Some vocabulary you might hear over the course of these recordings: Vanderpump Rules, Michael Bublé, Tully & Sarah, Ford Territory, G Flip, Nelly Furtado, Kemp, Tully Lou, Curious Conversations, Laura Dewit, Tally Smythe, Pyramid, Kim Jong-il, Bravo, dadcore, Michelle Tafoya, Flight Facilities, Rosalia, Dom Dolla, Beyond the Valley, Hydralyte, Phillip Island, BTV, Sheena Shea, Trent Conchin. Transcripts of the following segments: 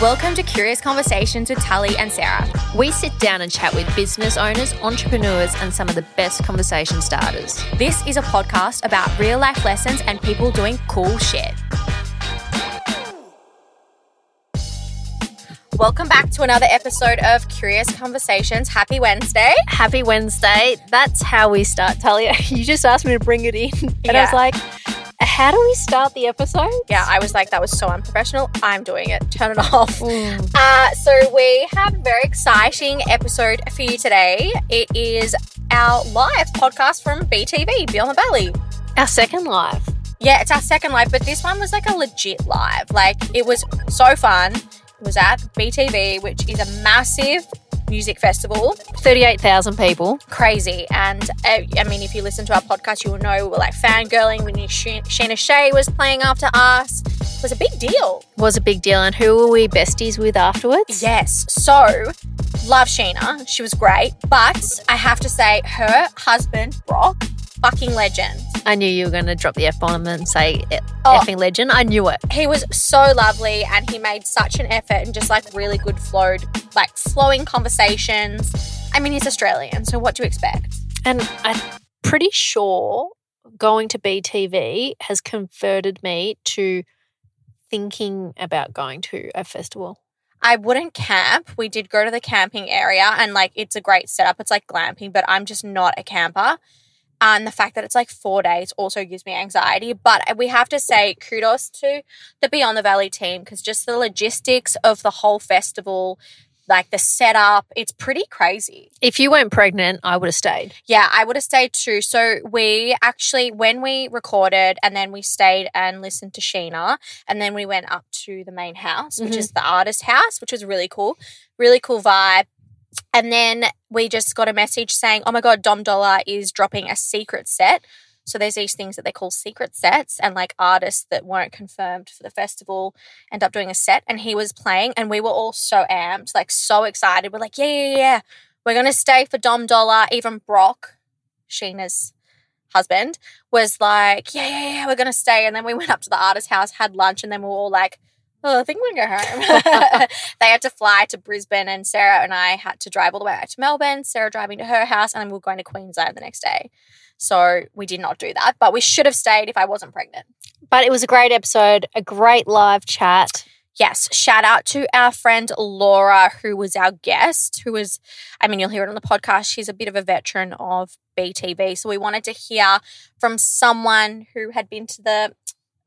Welcome to Curious Conversations with Tully and Sarah. We sit down and chat with business owners, entrepreneurs, and some of the best conversation starters. This is a podcast about real-life lessons and people doing cool shit. Welcome back to another episode of Curious Conversations. Happy Wednesday. Happy Wednesday. That's how we start, Tully. You just asked me to bring it in. And yeah. I was like, how do we start the episode? Yeah, I was like, that was so unprofessional. I'm doing it. Turn it off. So we have a very exciting episode for you today. It is our live podcast from BTV, Beyond the Valley. Our second live. Yeah, it's our second live, but this one was like a legit live. Like, it was so fun. It was at BTV, which is a massive music festival. 38,000 people. Crazy. And I mean, if you listen to our podcast, you will know we were like fangirling when Sheena Shea was playing after us. It was a big deal. Was a big deal. And who were we besties with afterwards? Yes. So, love Sheena. She was great. But I have to say, her husband, Brock, fucking legend. I knew you were going to drop the F-bomb and say effing legend. I knew it. He was so lovely and he made such an effort and just like really good flowed, like flowing conversations. I mean, he's Australian, so what do you expect? And I'm pretty sure going to BTV has converted me to thinking about going to a festival. I wouldn't camp. We did go to the camping area and like it's a great setup. It's like glamping, but I'm just not a camper. And the fact that it's like 4 days also gives me anxiety. But we have to say kudos to the Beyond the Valley team because just the logistics of the whole festival, like the setup, it's pretty crazy. If you weren't pregnant, I would have stayed. Yeah, I would have stayed too. So we actually, when we recorded and then we stayed and listened to Sheena and then we went up to the main house, which is the artist house, which was really cool. Really cool vibe. And then we just got a message saying, oh, my God, Dom Dolla is dropping a secret set. So there's these things that they call secret sets and, like, artists that weren't confirmed for the festival end up doing a set. And he was playing and we were all so amped, like, so excited. We're like, yeah. We're going to stay for Dom Dolla. Even Brock, Sheena's husband, was like, yeah, we're going to stay. And then we went up to the artist's house, had lunch, and then we were all like, oh, I think we're going to go home. They had to fly to Brisbane and Sarah and I had to drive all the way back to Melbourne, Sarah driving to her house, and then we were going to Queensland the next day. So we did not do that, but we should have stayed if I wasn't pregnant. But it was a great episode, a great live chat. Yes, shout out to our friend Laura, who was our guest, who was, I mean, you'll hear it on the podcast. She's a bit of a veteran of BTV. So we wanted to hear from someone who had been to the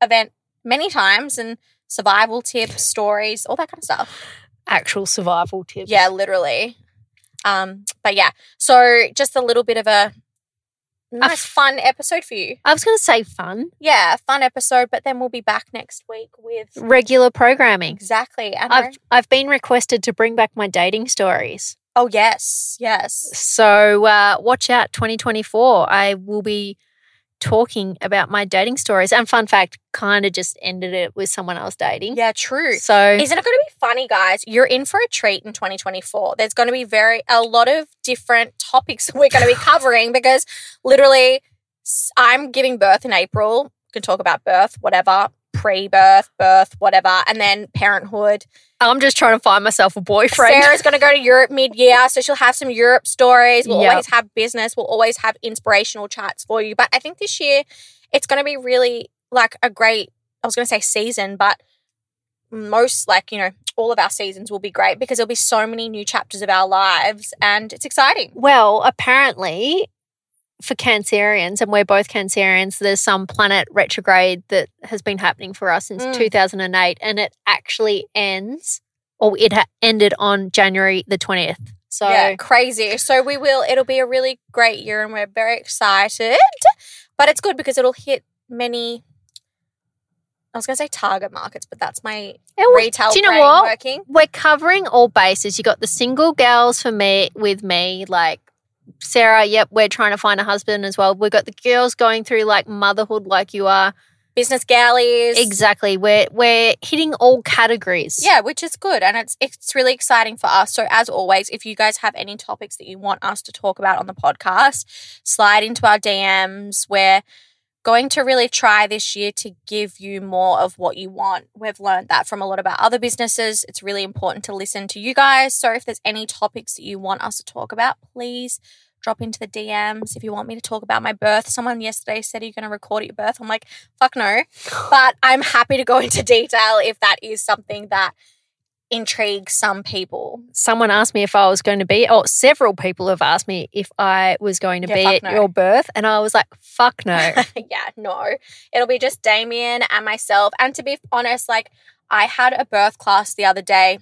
event many times and survival tips, stories, all that kind of stuff. Actual survival tips. Yeah, literally. But yeah, so just a little bit of a nice fun episode for you. I was going to say fun. Yeah, fun episode, but then we'll be back next week with regular programming. Exactly. And I've been requested to bring back my dating stories. Oh, yes. So watch out 2024. I will be talking about my dating stories. And fun fact, kind of just ended it with someone else dating. Yeah, true. So isn't it going to be funny, guys? You're in for a treat in 2024. There's going to be a lot of different topics we're going to be covering because literally I'm giving birth in April. We can talk about birth, whatever, pre-birth, birth, whatever, and then parenthood. I'm just trying to find myself a boyfriend. Sarah's going to go to Europe mid-year, so she'll have some Europe stories. We'll always have business. We'll always have inspirational chats for you. But I think this year it's going to be really like a great, I was going to say season, but most like, you know, all of our seasons will be great because there'll be so many new chapters of our lives and it's exciting. Well, apparently for Cancerians, and we're both Cancerians, there's some planet retrograde that has been happening for us since 2008 and it actually ends or it ended on January the 20th. So yeah, crazy. So it'll be a really great year and we're very excited, but it's good because it'll hit many, I was going to say target markets, but that's my retail brain working. Do you know what? We're covering all bases. You got the single girls like Sarah, yep, we're trying to find a husband as well. We've got the girls going through like motherhood like you are. Business galleys. Exactly. We're hitting all categories. Yeah, which is good, and it's really exciting for us. So as always, if you guys have any topics that you want us to talk about on the podcast, slide into our DMs. We're going to really try this year to give you more of what you want. We've learned that from a lot of our other businesses. It's really important to listen to you guys. So if there's any topics that you want us to talk about, please drop into the DMs. If you want me to talk about my birth, someone yesterday said, are you going to record at your birth? I'm like, fuck no. But I'm happy to go into detail if that is something that intrigues some people. Someone asked me if I was going to be, or several people have asked me if I was going to be at your birth. And I was like, fuck no. Yeah, no. It'll be just Damien and myself. And to be honest, like I had a birth class the other day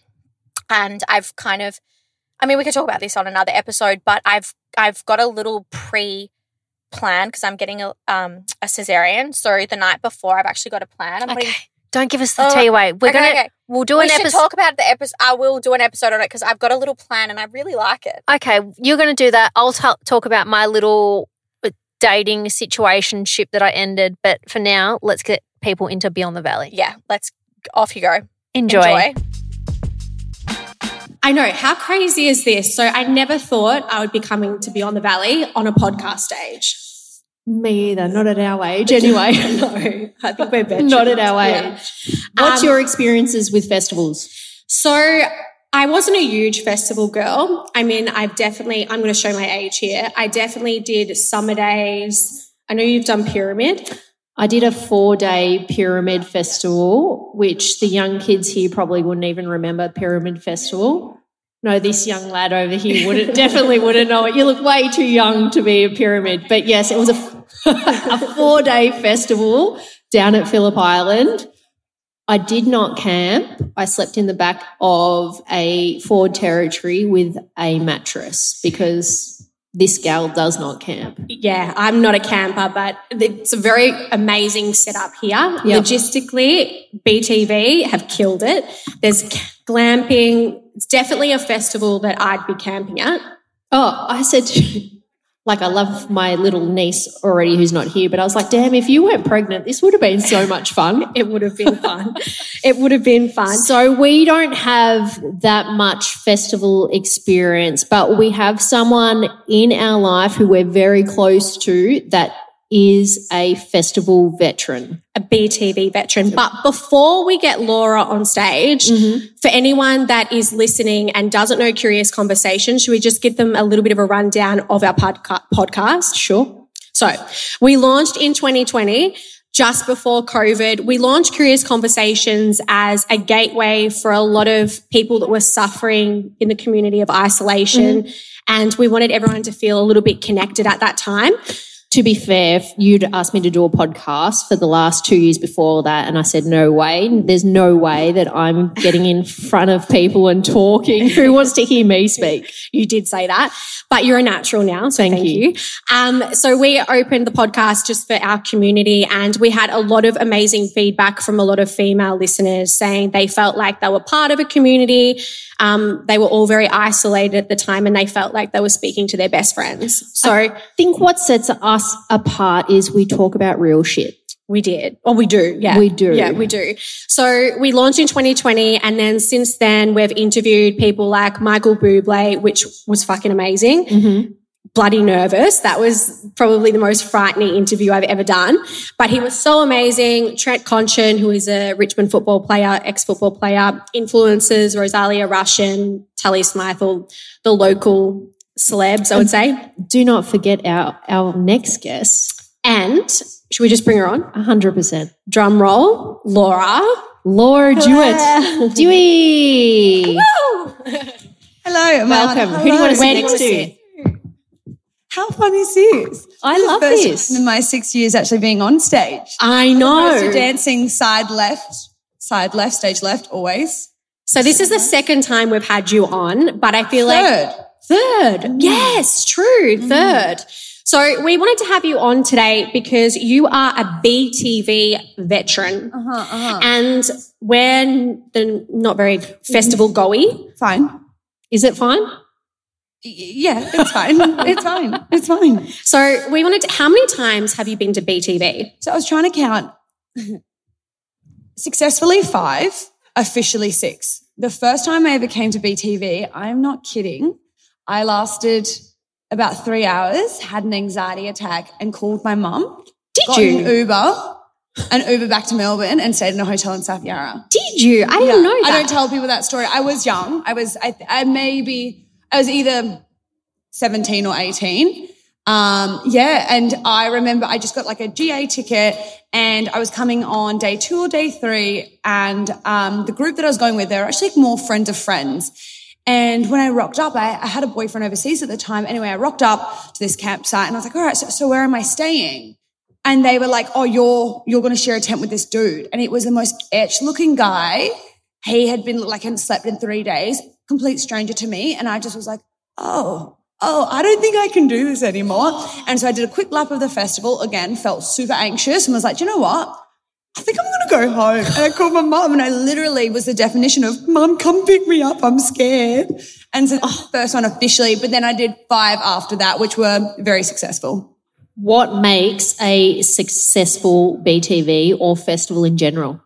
and I've kind of, I mean, we could talk about this on another episode, but I've got a little pre-plan because I'm getting a cesarean. So the night before, I've actually got a plan. Don't give us the teaway. I will do an episode on it because I've got a little plan and I really like it. Okay, you're going to do that. I'll talk about my little dating situationship that I ended. But for now, let's get people into Beyond the Valley. Yeah, off you go. Enjoy. I know, how crazy is this? So I never thought I would be coming to Beyond the Valley on a podcast stage. Me either, not at our age anyway. No, I think we're better. Not at our age. Yeah. What's your experiences with festivals? So I wasn't a huge festival girl. I mean, I'm going to show my age here. I definitely did summer days. I know you've done Pyramid. I did a 4-day Pyramid Festival, which the young kids here probably wouldn't even remember Pyramid Festival. No, this young lad over here definitely wouldn't know it. You look way too young to be a pyramid. But, yes, it was a 4-day festival down at Phillip Island. I did not camp. I slept in the back of a Ford Territory with a mattress because this gal does not camp. Yeah, I'm not a camper, but it's a very amazing setup here. Yep. Logistically, BTV have killed it. There's glamping. It's definitely a festival that I'd be camping at. Oh, I said to you, I love my little niece already who's not here, but I was like, damn, if you weren't pregnant, this would have been so much fun. It would have been fun. So we don't have that much festival experience, but we have someone in our life who we're very close to that is a festival veteran. A BTV veteran. But before we get Laura on stage, for anyone that is listening and doesn't know Curious Conversation, should we just give them a little bit of a rundown of our podcast? Sure. So we launched in 2020, just before COVID. We launched Curious Conversations as a gateway for a lot of people that were suffering in the community of isolation. And we wanted everyone to feel a little bit connected at that time. To be fair, you'd asked me to do a podcast for the last 2 years before that and I said, no way. There's no way that I'm getting in front of people and talking. Who wants to hear me speak? You did say that, but you're a natural now, so thank you. So we opened the podcast just for our community and we had a lot of amazing feedback from a lot of female listeners saying they felt like they were part of a community. They were all very isolated at the time and they felt like they were speaking to their best friends. So I think what sets us apart is we talk about real shit. We did. Oh, we do. Yeah. We do. Yeah, we do. So we launched in 2020 and then since then we've interviewed people like Michael Bublé, which was fucking amazing. Bloody nervous. That was probably the most frightening interview I've ever done. But he was so amazing. Trent Conchin, who is a Richmond football player, ex-football player, influencers, Rosalia, Russian, Tally Smythe, all the local celebs, I would say. Do not forget our next guest. And should we just bring her on? 100%. Drum roll, Laura Dewit. Dewey. Woo! Hello. Welcome. Who do you want to sit next to? How fun is this? I love this. In my 6 years actually being on stage. I know. You're dancing side left, stage left always. So this is the second time we've had you on, but I feel like... Third. Yes, true, third. So we wanted to have you on today because you are a BTV veteran and we're not very festival-goey. Fine. Is it fine? Yeah, it's fine. It's fine. So we wanted to, how many times have you been to BTV? So I was trying to count successfully 5, officially 6. The first time I ever came to BTV, I'm not kidding, I lasted about 3 hours, had an anxiety attack and called my mum. Got an Uber back to Melbourne and stayed in a hotel in South Yarra. Did you? I didn't know that. I don't tell people that story. I was young. I was either 17 or 18. And I remember I just got like a GA ticket and I was coming on day 2 or day 3 and the group that I was going with, they were actually more friends of friends. And when I rocked up, I had a boyfriend overseas at the time. Anyway, I rocked up to this campsite and I was like, all right, so where am I staying? And they were like, oh, you're going to share a tent with this dude. And it was the most etched-looking guy. He had been like, hadn't slept in 3 days, complete stranger to me. And I just was like, oh, I don't think I can do this anymore. And so I did a quick lap of the festival again, felt super anxious and was like, do you know what? I think I'm going to go home. And I called my mum and I literally was the definition of, mum, come pick me up, I'm scared. And so first one officially, but then I did 5 after that, which were very successful. What makes a successful BTV or festival in general?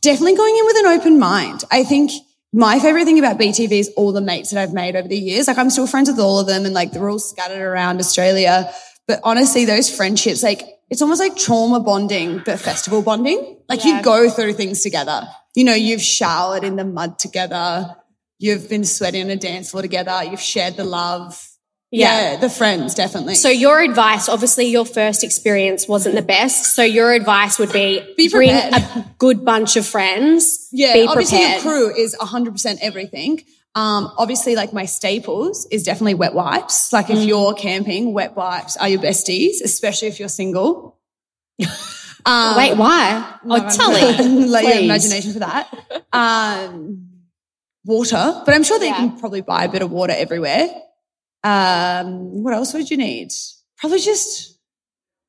Definitely going in with an open mind. I think my favourite thing about BTV is all the mates that I've made over the years. Like I'm still friends with all of them and like they're all scattered around Australia. But honestly, those friendships, like, it's almost like trauma bonding, but festival bonding. Like you go through things together. You know, you've showered in the mud together. You've been sweating on a dance floor together. You've shared the love. Yeah, the friends, definitely. So your advice, obviously your first experience wasn't the best. So your advice would be bring a good bunch of friends. Yeah, be obviously prepared. Your crew is 100% everything. Obviously, like my staples is definitely wet wipes. Like if you're camping, wet wipes are your besties, especially if you're single. Wait, why? Tully. Let your imagination for that. Water, but I'm sure that you can probably buy a bit of water everywhere. What else would you need? Probably just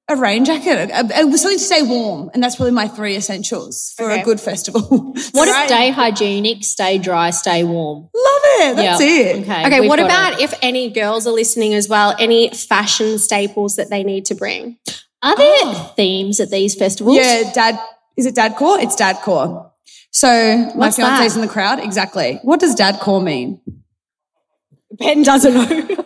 a rain jacket, something to stay warm, and that's probably my 3 essentials for a good festival. What if stay hygienic, stay dry, stay warm? Love it. That's it. Okay, what about if any girls are listening as well, any fashion staples that they need to bring? Are there themes at these festivals? Yeah, is it dadcore? It's dadcore. So my fiance's in the crowd. Exactly. What does dadcore mean? Ben doesn't know.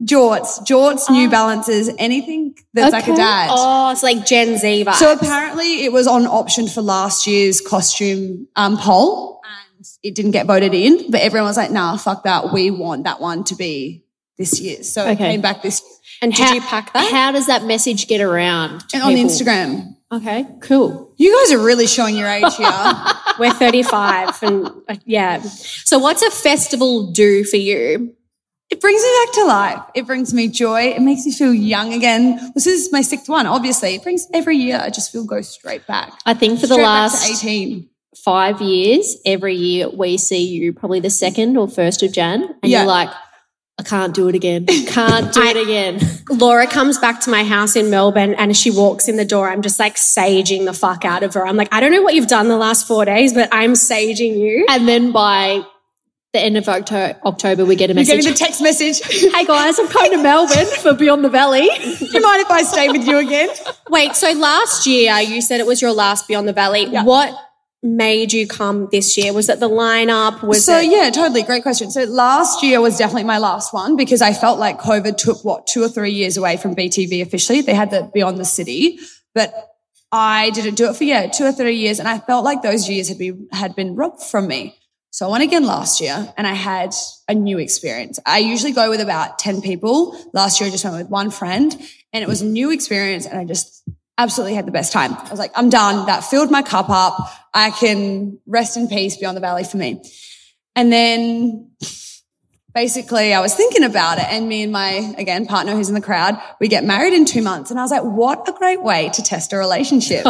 Jorts, New Balances, anything that's like a dad. Oh, it's like Gen Z vibes. So apparently it was on option for last year's costume poll and it didn't get voted in, but everyone was like, nah, fuck that. We want that one to be this year. So it came back this year. And did you pack that? How does that message get around? And on Instagram. Okay, cool. You guys are really showing your age here. We're 35 and So what's a festival do for you? It brings me back to life. It brings me joy. It makes me feel young again. This is my 6th one, obviously. It brings every year I just feel go straight back. I think for the last 5 years, every year we see you probably the 2nd or 1st of Jan and you're like, I can't do it again. Laura comes back to my house in Melbourne and she walks in the door. I'm just like saging the fuck out of her. I'm like, I don't know what you've done the last 4 days, but I'm saging you. And then by the end of October, we get a message. You're getting the text message. Hey guys, I'm coming to Melbourne for Beyond the Valley. Do you mind if I stay with you again? Wait, so last year you said it was your last Beyond the Valley. Yeah. What made you come this year? Was it the lineup? Totally. Great question. So last year was definitely my last one because I felt like COVID took 2 or 3 years away from BTV officially. They had the Beyond the City, but I didn't do it for 2 or 3 years. And I felt like those years had been robbed from me. So I went again last year and I had a new experience. I usually go with about 10 people. Last year I just went with one friend and it was a new experience and I just absolutely had the best time. I was like, I'm done. That filled my cup up. I can rest in peace Beyond the Valley for me. And then basically I was thinking about it and me and my, again, partner who's in the crowd, we get married in 2 months. And I was like, what a great way to test a relationship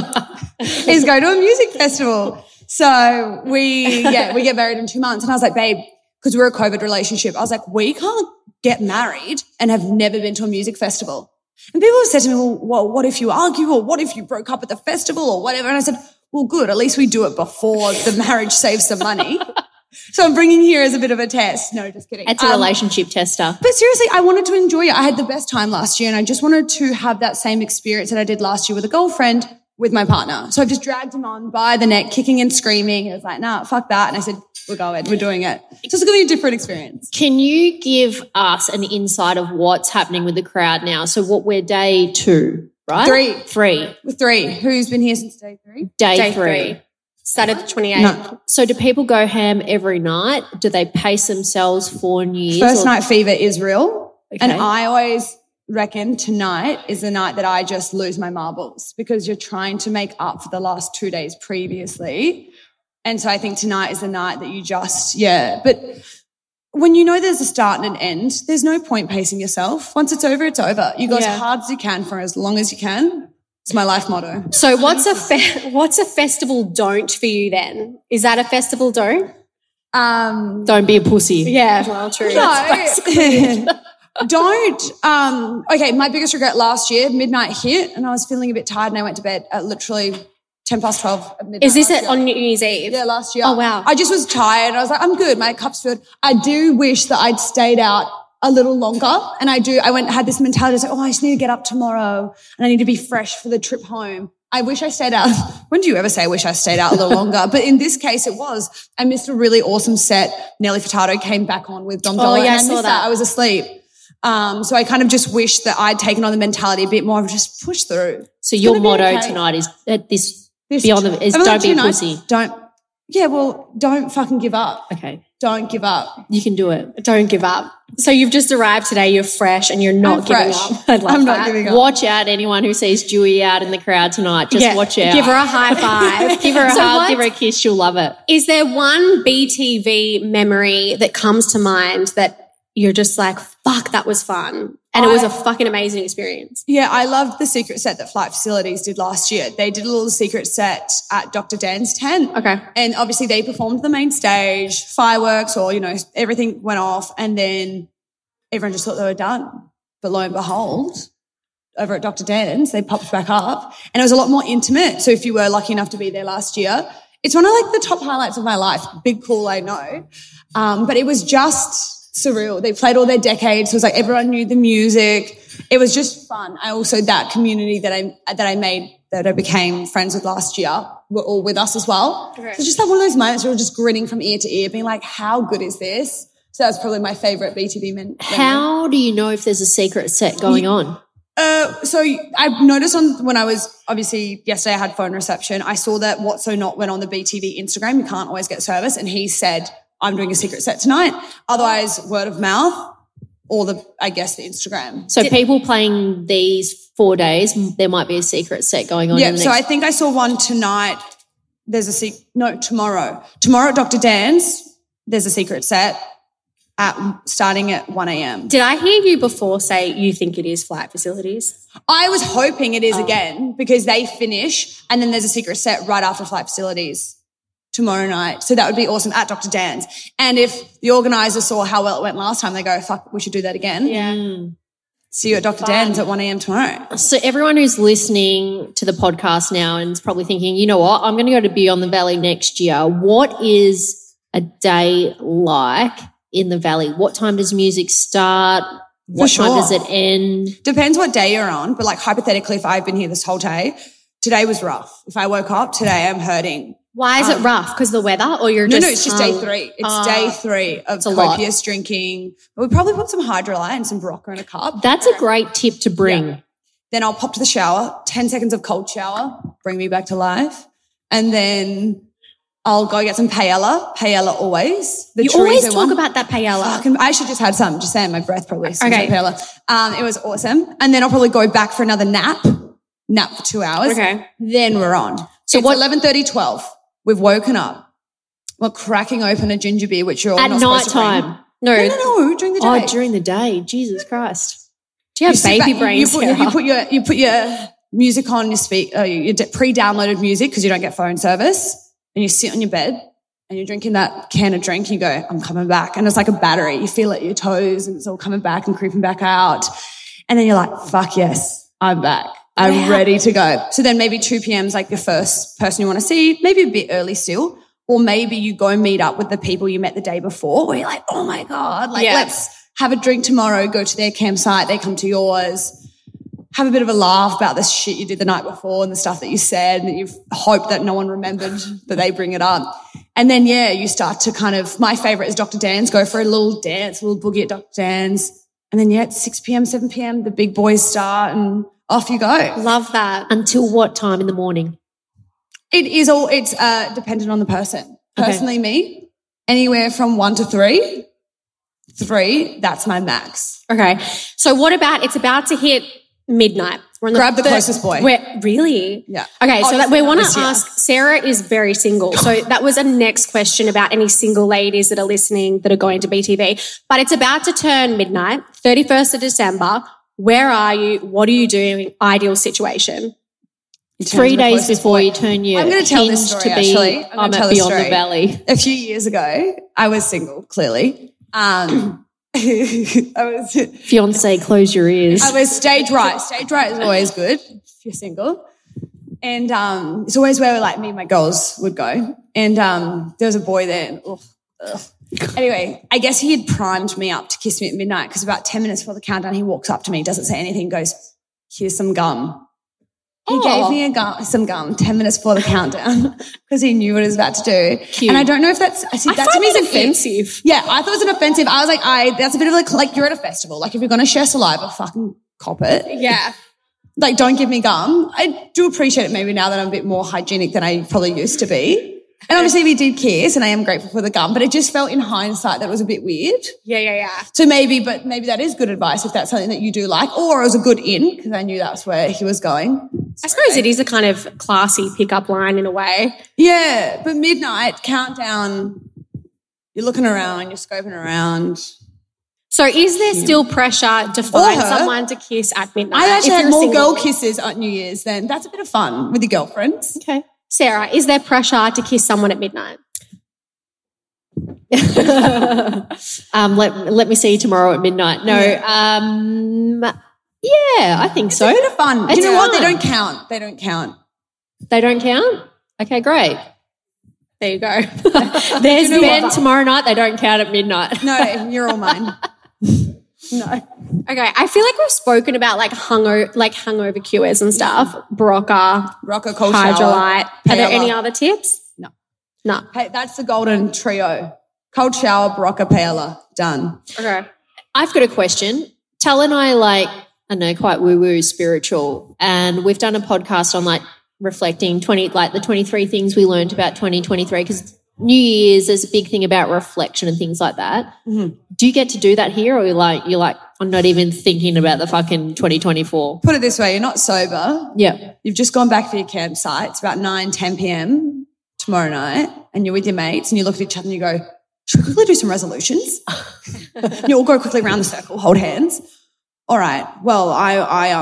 is go to a music festival. So we get married in 2 months. And I was like, babe, because we're a COVID relationship, I was like, we can't get married and have never been to a music festival. And people have said to me, well, what if you argue, or what if you broke up at the festival or whatever? And I said, well, good, at least we do it before the marriage saves some money. So I'm bringing here as a bit of a test. No, just kidding. It's a relationship tester. But seriously, I wanted to enjoy it. I had the best time last year, and I just wanted to have that same experience that I did last year with a girlfriend with my partner. So I've just dragged him on by the neck, kicking and screaming. It was like, nah, fuck that. And I said, we're going, we're doing it. So it's going to be a different experience. Can you give us an insight of what's happening with the crowd now? So what we're day two, right? Three. Who's been here since day three? Day three. Started the 28th. No. So do people go ham every night? Do they pace themselves for New Year's? First night fever is real. Okay. And I always reckon tonight is the night that I just lose my marbles, because you're trying to make up for the last 2 days previously. And so I think tonight is the night that you just, But when you know there's a start and an end, there's no point pacing yourself. Once it's over, it's over. You go as hard as you can for as long as you can. It's my life motto. So what's a festival don't for you then? Is that a festival don't? Don't be a pussy. Yeah, well, true. No. Okay, my biggest regret last year, midnight hit, and I was feeling a bit tired, and I went to bed at literally 10 past 12 at midnight. Is this it on New Year's Eve? Yeah, last year. Oh, wow. I just was tired. I was like, I'm good. My cup's filled. I do wish that I'd stayed out a little longer, and I had this mentality, it's like, oh, I just need to get up tomorrow and I need to be fresh for the trip home. I wish I stayed out. When do you ever say I wish I stayed out a little longer? But in this case, it was. I missed a really awesome set. Nelly Furtado came back on with Dom Dolla. Oh, yeah, I saw that. I was asleep. So I kind of just wish that I'd taken on the mentality a bit more of just push through. So it's your motto tonight is that don't be a pussy. Don't fucking give up. Okay. Don't give up. You can do it. Don't give up. So you've just arrived today. You're fresh and you're not giving up. I'm not giving up. Watch out, anyone who sees Dewey out in the crowd tonight. Just watch out. Give her a high five. Give her a hug. Give her a kiss. She'll love it. Is there one BTV memory that comes to mind that you're just like, fuck, that was fun? And it was a fucking amazing experience. Yeah, I loved the secret set that Flight Facilities did last year. They did a little secret set at Dr. Dan's tent. Okay. And obviously they performed the main stage, fireworks, or, everything went off, and then everyone just thought they were done. But lo and behold, over at Dr. Dan's, they popped back up, and it was a lot more intimate. So if you were lucky enough to be there last year, it's one of the top highlights of my life. Big call, I know. But it was just surreal. They played all their decades, so it was like everyone knew the music. It was just fun. I also, that community that I became friends with last year were all with us as well. Okay. So just like one of those moments where we were just grinning from ear to ear, being like, how good is this? So that was probably my favourite BTV memory. How do you know if there's a secret set going on? So I noticed when I was, obviously yesterday I had phone reception, I saw that What's So Not went on the BTV Instagram. You can't always get service, and he said, I'm doing a secret set tonight. Otherwise, word of mouth or the Instagram. So people playing these 4 days, there might be a secret set going on. Yeah, so I think I saw one tonight. There's a secret. No, tomorrow. Tomorrow at Dr. Dan's, there's a secret set starting at 1 a.m. Did I hear you before say you think it is Flight Facilities? I was hoping it is again, because they finish and then there's a secret set right after Flight Facilities tomorrow night. So that would be awesome at Dr. Dan's. And if the organisers saw how well it went last time, they go, fuck, we should do that again. Yeah. See you at Dr. Dan's at 1 a.m. tomorrow. So everyone who's listening to the podcast now and is probably thinking, you know what, I'm going to go to Beyond the Valley next year. What is a day like in the Valley? What time does music start? What time does it end? Depends what day you're on. But hypothetically, if I've been here this whole day, today was rough. If I woke up today, I'm hurting. Why is it rough? Because the weather, or No, it's just day three. It's day three of copious drinking. We'll probably put some Hydralyte and some Barocca in a cup. That's a great tip to bring. Yeah. Then I'll pop to the shower, 10 seconds of cold shower, bring me back to life. And then I'll go get some paella always. You always talk about that paella. I should just had some, just saying, my breath probably. Okay. Paella. It was awesome. And then I'll probably go back for another nap for 2 hours. Okay. Then we're on. So what? 11:30, 12. We've woken up. We're cracking open a ginger beer, which you're all not supposed to. At night time. No, during the day. Oh, during the day. Jesus Christ. Do you have baby brains? You put your music on, your pre-downloaded music, because you don't get phone service, and you sit on your bed and you're drinking that can of drink, you go, I'm coming back. And it's like a battery. You feel it at your toes and it's all coming back and creeping back out. And then you're like, fuck yes, I'm back. I'm ready to go. So then maybe 2 p.m. is like the first person you want to see, maybe a bit early still. Or maybe you go meet up with the people you met the day before where you're like, oh, my God, like let's have a drink tomorrow, go to their campsite, they come to yours, have a bit of a laugh about the shit you did the night before and the stuff that you said and that you've hoped that no one remembered but they bring it up. And then, yeah, you start to kind of – my favourite is Dr. Dan's, go for a little dance, a little boogie at Dr. Dan's. And then, yeah, it's 6 p.m., 7 p.m., the big boys start and off you go. Love that. Until what time in the morning? It is all, it's dependent on the person. Personally, me, anywhere from 1 to 3. 3, that's my max. Okay. So what about, it's about to hit midnight. We're grab the closest boy. Really? Yeah. Okay. So that we want to ask, Sarah is very single. So that was a next question about any single ladies that are listening that are going to BTV. But it's about to turn midnight, 31st of December. Where are you? What are you doing? Ideal situation. 3 days before you turn your Beyond the Valley. A few years ago, I was single, clearly. I was fiancé, close your ears. I was stage right. Stage right is always good if you're single. And it's always where like me and my girls would go. And there was a boy there. And, anyway, I guess he had primed me up to kiss me at midnight because about 10 minutes before the countdown, he walks up to me, doesn't say anything, goes, here's some gum. He gave me some gum 10 minutes before the countdown because he knew what he was about to do. Cute. And I don't know if that's... I to me is offensive. Yeah, I thought it was an offensive. I was like, that's a bit of like you're at a festival. Like if you're going to share saliva, fucking cop it. Yeah. Like don't give me gum. I do appreciate it maybe now that I'm a bit more hygienic than I probably used to be. And obviously we did kiss and I am grateful for the gum, but it just felt in hindsight that it was a bit weird. Yeah. So maybe that is good advice if that's something that you do like, or it was a good in because I knew that's where he was going. I suppose it is a kind of classy pickup line in a way. Yeah, but midnight, countdown, you're looking around, you're scoping around. So is there still pressure to find someone to kiss at midnight? I actually had more girl kisses at New Year's then. That's a bit of fun with your girlfriends. Okay. Sarah, is there pressure to kiss someone at midnight? Let me see you tomorrow at midnight. No, yeah, I think so. It's a bit of fun. You know what? They don't count. They don't count? Okay, great. There you go. There's men tomorrow night. They don't count at midnight. No, you're all mine. No. Okay, I feel like we've spoken about hangover cures and stuff. Brocca, cold Hydralyte. Shower. Are there any other tips? No. Hey, that's the golden trio. Cold shower, Brocca, paella. Done. Okay. I've got a question. Tal and I quite woo-woo spiritual, and we've done a podcast on reflecting the 23 things we learned about 2023 because New Year's is a big thing about reflection and things like that. Mm-hmm. Do you get to do that here or you're like, I'm not even thinking about the fucking 2024? Put it this way, you're not sober. Yeah. You've just gone back to your campsite. It's about 9, 10 p.m. tomorrow night and you're with your mates and you look at each other and you go, should we quickly do some resolutions? You all go quickly around the circle, hold hands. All right, well, I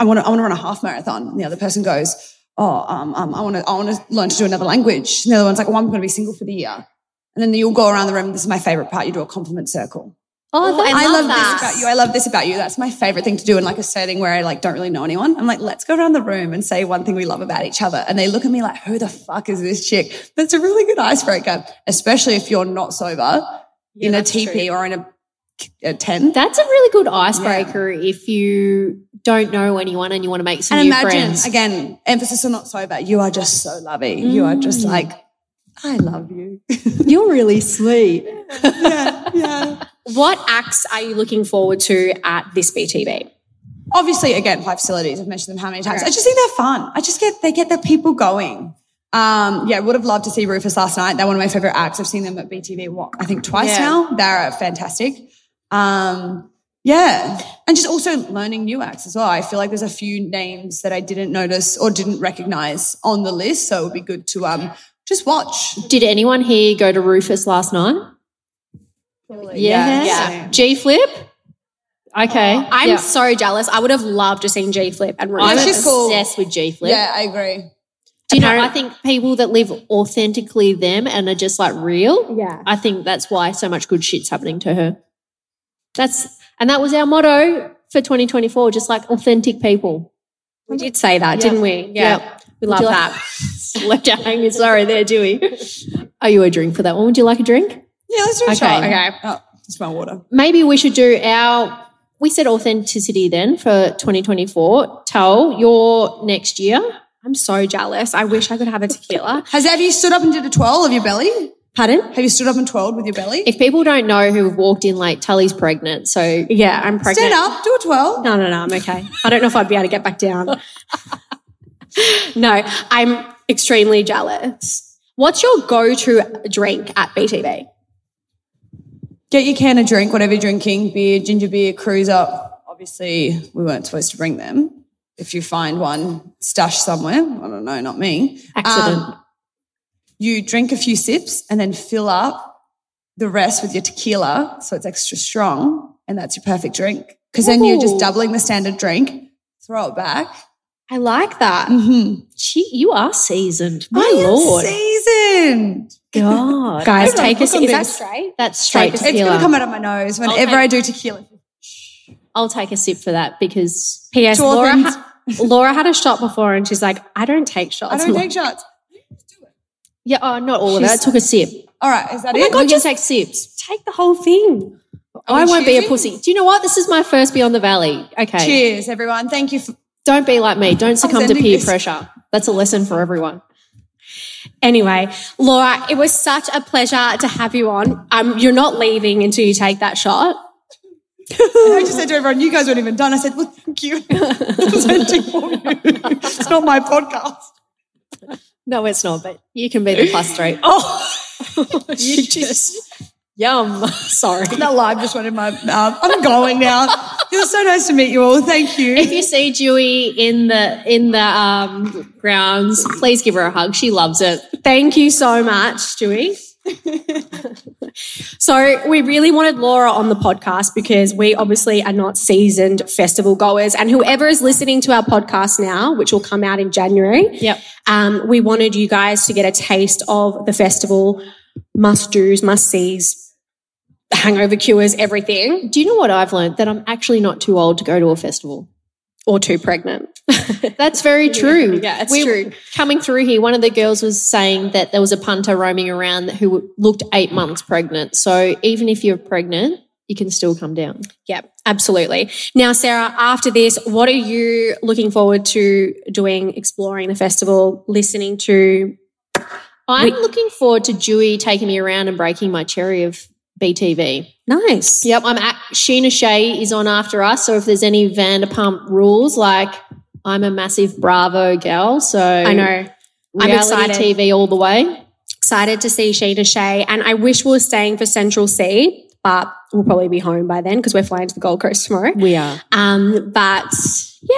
want to run a half marathon. And the other person goes, I want to learn to do another language. And the other one's like, oh, I'm going to be single for the year. And then you'll go around the room. This is my favourite part. You do a compliment circle. Oh, I love this about you. I love this about you. That's my favourite thing to do in a setting where I don't really know anyone. I'm like, let's go around the room and say one thing we love about each other. And they look at me like, who the fuck is this chick? That's a really good icebreaker, especially if you're not sober in a teepee or in a tent. That's a really good icebreaker if you don't know anyone and you want to make some new friends. And imagine, again, emphasis on not sober, you are just so lovey. You are just like, I love you. You're really sweet. Yeah. What acts are you looking forward to at this BTV? Obviously, again, Flight Facilities. I've mentioned them how many times. Right. I just think they're fun. They get their people going. Yeah, I would have loved to see Rufus last night. They're one of my favourite acts. I've seen them at BTV, I think twice now. They're fantastic. Yeah. And just also learning new acts as well. I feel like there's a few names that I didn't notice or didn't recognise on the list, so it would be good to just watch. Did anyone here go to Rufus last night? Totally. Yeah. G Flip? Okay. I'm so jealous. I would have loved to have seen G Flip. I'm obsessed with G Flip. Yeah, I agree. Do you know, I think people that live authentically them and are just like real, yeah, I think that's why so much good shit's happening to her. And that was our motto for 2024, just like authentic people. We did say that, didn't we? Yeah. We love that. Left our hanging, sorry, there, do we? Are you a drink for that one? Would you like a drink? Yeah, let's do a shot. Okay. Oh, it's my water. Maybe we should do our, we said authenticity then for 2024. Tal, your next year. I'm so jealous. I wish I could have a tequila. Have you stood up and did a twirl of your belly? Pardon? Have you stood up and twirled with your belly? If people don't know who have walked in late, Tully's pregnant. So, yeah, I'm pregnant. Stand up, do a twirl. No, I'm okay. I don't know if I'd be able to get back down. No, I'm extremely jealous. What's your go-to drink at BTV? Get your can of drink, whatever you're drinking, beer, ginger beer, cruiser. Obviously, we weren't supposed to bring them. If you find one stashed somewhere, I don't know, not me. Accident. You drink a few sips and then fill up the rest with your tequila so it's extra strong, and that's your perfect drink, because then you're just doubling the standard drink, throw it back. I like that. Mm-hmm. You are seasoned. My Lord. Seasoned. God. Guys, take a sip. Is that straight? That's straight tequila. It's going to come out of my nose whenever I do tequila. I'll take a sip for that, because P.S. Laura had a shot before and she's like, I don't take shots. Yeah, not all of it. I took a sip. All right, is that it? Oh, my God, just take sips. Take the whole thing. I won't be a pussy. Do you know what? This is my first Beyond the Valley. Okay. Cheers, everyone. Thank you for... Don't be like me. Don't succumb to peer pressure. That's a lesson for everyone. Anyway, Laura, it was such a pleasure to have you on. You're not leaving until you take that shot. I just said to everyone, you guys weren't even done. I said, well, thank you. It's not my podcast. No, it's not, but you can be the +3. Oh, you just... Yum. Sorry. That live just went in my mouth. I'm going now. It was so nice to meet you all. Thank you. If you see Dewey in the grounds, please give her a hug. She loves it. Thank you so much, Dewey. So we really wanted Laura on the podcast because we obviously are not seasoned festival goers, and whoever is listening to our podcast now, which will come out in January, we wanted you guys to get a taste of the festival, must-dos, must-sees, hangover cures, everything. Do you know what I've learned? That I'm actually not too old to go to a festival. Or too pregnant. That's very true. Yeah, it's true. Coming through here, one of the girls was saying that there was a punter roaming around who looked 8 months pregnant. So even if you're pregnant, you can still come down. Yeah, absolutely. Now, Sarah, after this, what are you looking forward to doing, exploring the festival, listening to? I'm looking forward to Dewey taking me around and breaking my cherry of BTV. Nice. Yep, Sheena Shea is on after us, so if there's any Vanderpump Rules, like I'm a massive Bravo gal, so I know. I'm excited. TV all the way. Excited to see Sheena Shea, and I wish we were staying for Central C, but we'll probably be home by then because we're flying to the Gold Coast tomorrow. We are. But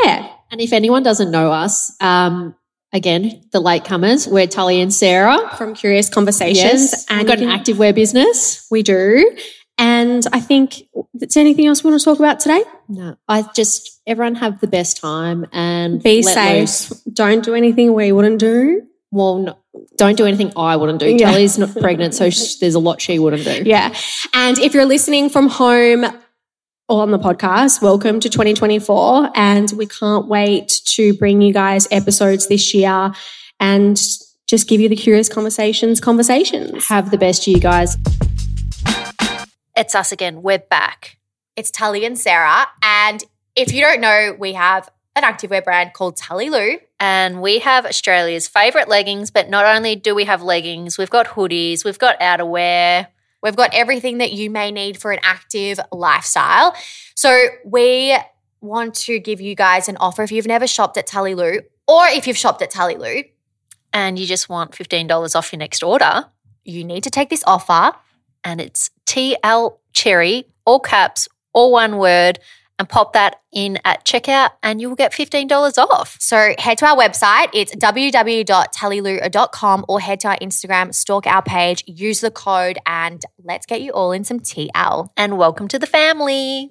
yeah, and if anyone doesn't know us, again, the latecomers, we're Tully and Sarah. From Curious Conversations. Yes, and we've got an activewear business. We do. And I think, is there anything else we want to talk about today? No. Everyone have the best time and be safe. Loose. Don't do anything we wouldn't do. Well, no, don't do anything I wouldn't do. Yeah. Tully's not pregnant, so there's a lot she wouldn't do. Yeah. And if you're listening from home or on the podcast, welcome to 2024, and we can't wait to bring you guys episodes this year and just give you the Curious Conversations. Have the best year, guys. It's us again. We're back. It's Tully and Sarah, and if you don't know, we have an activewear brand called Tully Lou, and we have Australia's favourite leggings, but not only do we have leggings, we've got hoodies, we've got outerwear. We've got everything that you may need for an active lifestyle. So we want to give you guys an offer if you've never shopped at Tully Lou, or if you've shopped at Tully Lou and you just want $15 off your next order, you need to take this offer, and it's TL Cherry, all caps, all one word, and pop that in at checkout and you will get $15 off. So head to our website. It's www.tullylou.com, or head to our Instagram, stalk our page, use the code, and let's get you all in some TL. And welcome to the family.